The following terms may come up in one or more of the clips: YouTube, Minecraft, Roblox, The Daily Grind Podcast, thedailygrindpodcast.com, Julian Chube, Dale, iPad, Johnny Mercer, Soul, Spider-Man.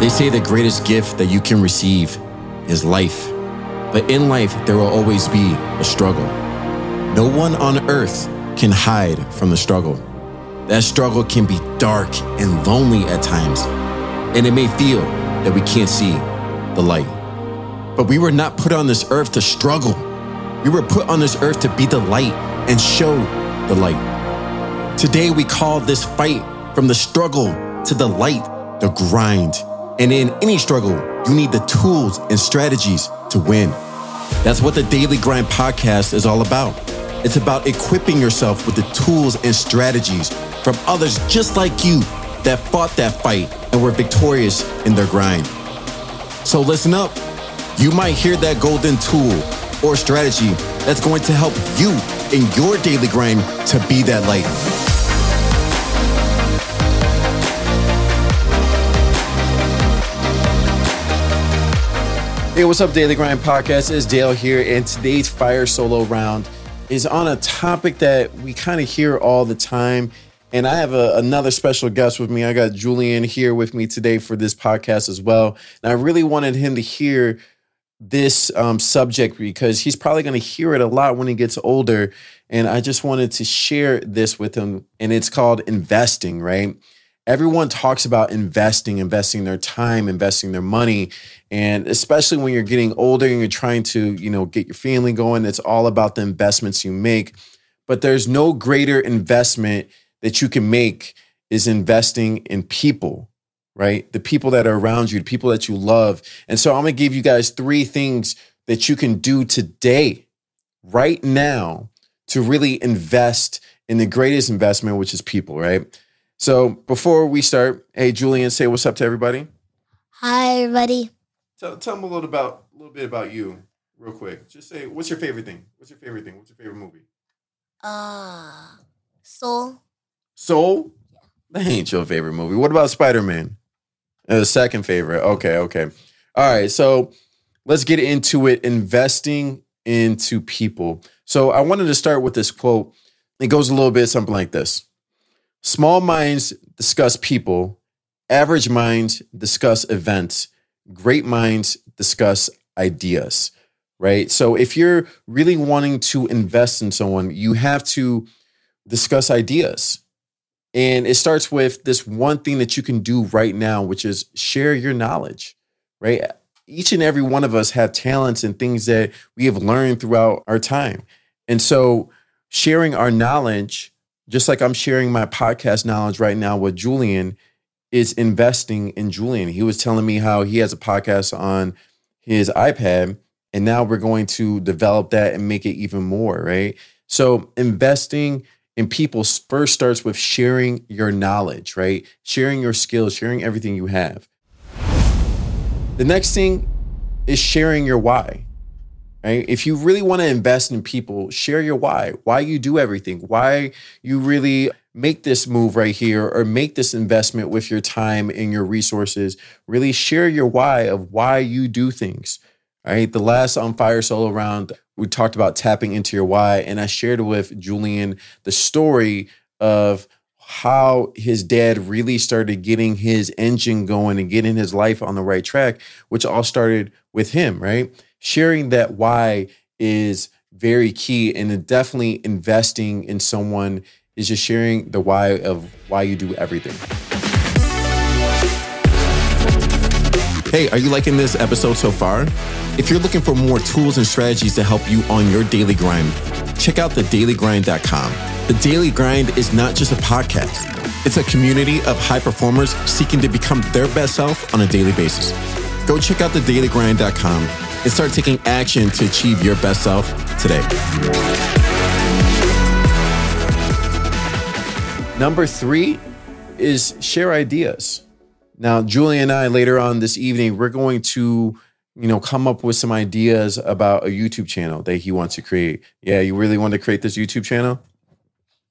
They say the greatest gift that you can receive is life. But in life, there will always be a struggle. No one on earth can hide from the struggle. That struggle can be dark and lonely at times, and it may feel that we can't see the light. But we were not put on this earth to struggle. We were put on this earth to be the light and show the light. Today, we call this fight from the struggle to the light, the grind. And in any struggle, you need the tools and strategies to win. That's what the Daily Grind Podcast is all about. It's about equipping yourself with the tools and strategies from others just like you that fought that fight and were victorious in their grind. So listen up. You might hear that golden tool or strategy that's going to help you in your daily grind to be that light. Hey, what's up, Daily Grind Podcast? It's Dale here, and today's fire solo round is on a topic that we kind of hear all the time, and I have another special guest with me. I got Julian here with me today for this podcast as well, and I really wanted him to hear this subject because he's probably going to hear it a lot when he gets older, and I just wanted to share this with him, and it's called investing, right? Everyone talks about investing their time, investing their money. And especially when you're getting older and you're trying to, get your family going, it's all about the investments you make. But there's no greater investment that you can make is investing in people, right? The people that are around you, the people that you love. And so I'm going to give you guys 3 things that you can do today, right now, to really invest in the greatest investment, which is people, right? So before we start, hey, Julian, say what's up to everybody. Hi, everybody. Tell them a little bit about you real quick. Just say, what's your favorite thing? What's your favorite thing? What's your favorite movie? Soul. Soul? That ain't your favorite movie. What about Spider-Man? The second favorite. Okay. All right, so let's get into it, investing into people. So I wanted to start with this quote. It goes a little bit something like this. Small minds discuss people, average minds discuss events, great minds discuss ideas, right? So if you're really wanting to invest in someone, you have to discuss ideas. And it starts with this one thing that you can do right now, which is share your knowledge, right? Each and every one of us have talents and things that we have learned throughout our time. And so sharing our knowledge, just like I'm sharing my podcast knowledge right now with Julian, is investing in Julian. He was telling me how he has a podcast on his iPad, and now we're going to develop that and make it even more, right? So investing in people first starts with sharing your knowledge, right? Sharing your skills, sharing everything you have. The next thing is sharing your why. Right? If you really want to invest in people, share your why you do everything, why you really make this move right here or make this investment with your time and your resources. Really share your why of why you do things. All right. The last on Fire Solo round, we talked about tapping into your why. And I shared with Julian the story of how his dad really started getting his engine going and getting his life on the right track, which all started with him, right? Sharing that why is very key, and definitely investing in someone is just sharing the why of why you do everything. Hey, are you liking this episode so far? If you're looking for more tools and strategies to help you on your daily grind, check out thedailygrind.com. The Daily Grind is not just a podcast. It's a community of high performers seeking to become their best self on a daily basis. Go check out thedailygrind.com and start taking action to achieve your best self today. Number 3 is share ideas. Now, Julie and I, later on this evening, we're going to, come up with some ideas about a YouTube channel that he wants to create. Yeah, you really want to create this YouTube channel?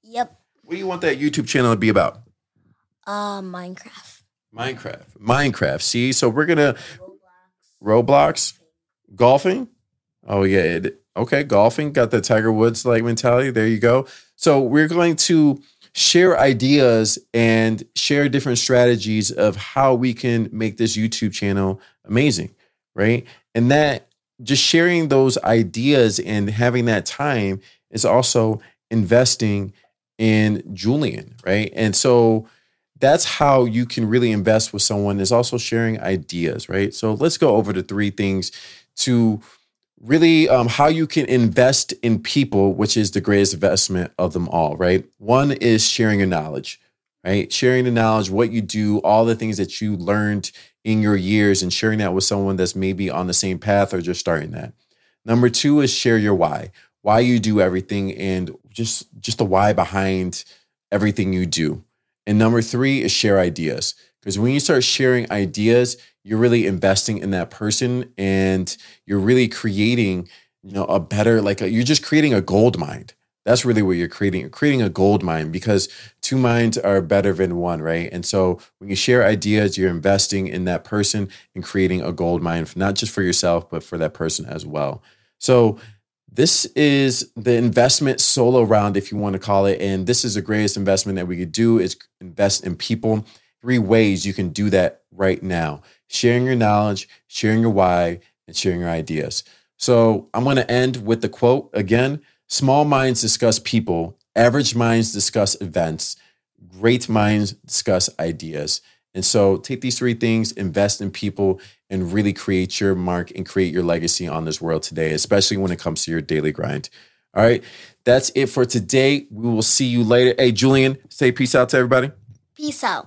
Yep. What do you want that YouTube channel to be about? Minecraft. See, so we're going to... Roblox? Golfing? Oh, yeah. Okay, golfing. Got the Tiger Woods-like mentality. There you go. So we're going to share ideas and share different strategies of how we can make this YouTube channel amazing, right? And that just sharing those ideas and having that time is also investing in Julian, right? And so that's how you can really invest with someone, is also sharing ideas, right? So let's go over the three things to really how you can invest in people, which is the greatest investment of them all, right? One is sharing your knowledge, right? Sharing the knowledge, what you do, all the things that you learned in your years, and sharing that with someone that's maybe on the same path or just starting that. Number two is share your why you do everything, and just the why behind everything you do. And number three is share ideas, because when you start sharing ideas, you're really investing in that person, and you're really creating, you know, a better, you're just creating a gold mine. That's really what you're creating. You're creating a gold mine, because two minds are better than one, right? And so when you share ideas, you're investing in that person and creating a gold mine, not just for yourself, but for that person as well. So this is the investment solo round, if you want to call it. And this is the greatest investment that we could do, is invest in people. Three ways you can do that right now: sharing your knowledge, sharing your why, and sharing your ideas. So I'm going to end with the quote again. Small minds discuss people, average minds discuss events, great minds discuss ideas. And so take these three things, invest in people, and really create your mark and create your legacy on this world today, especially when it comes to your daily grind. All right, that's it for today. We will see you later. Hey, Julian, say peace out to everybody. Peace out.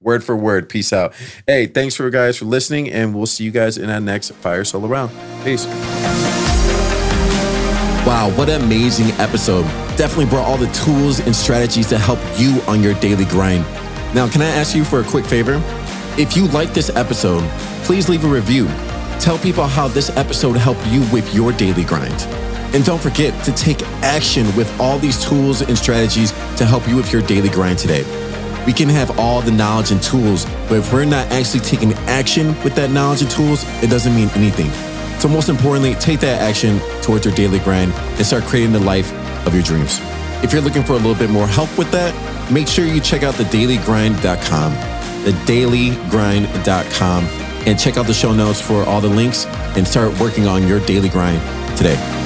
Word for word, peace out. Hey, thanks for guys for listening, and we'll see you guys in our next Fire Solo Round. Peace. Wow, what an amazing episode. Definitely brought all the tools and strategies to help you on your daily grind. Now, can I ask you for a quick favor? If you like this episode, please leave a review. Tell people how this episode helped you with your daily grind. And don't forget to take action with all these tools and strategies to help you with your daily grind today. We can have all the knowledge and tools, but if we're not actually taking action with that knowledge and tools, it doesn't mean anything. So most importantly, take that action towards your daily grind and start creating the life of your dreams. If you're looking for a little bit more help with that, make sure you check out thedailigrind.com, thedailigrind.com, and check out the show notes for all the links and start working on your daily grind today.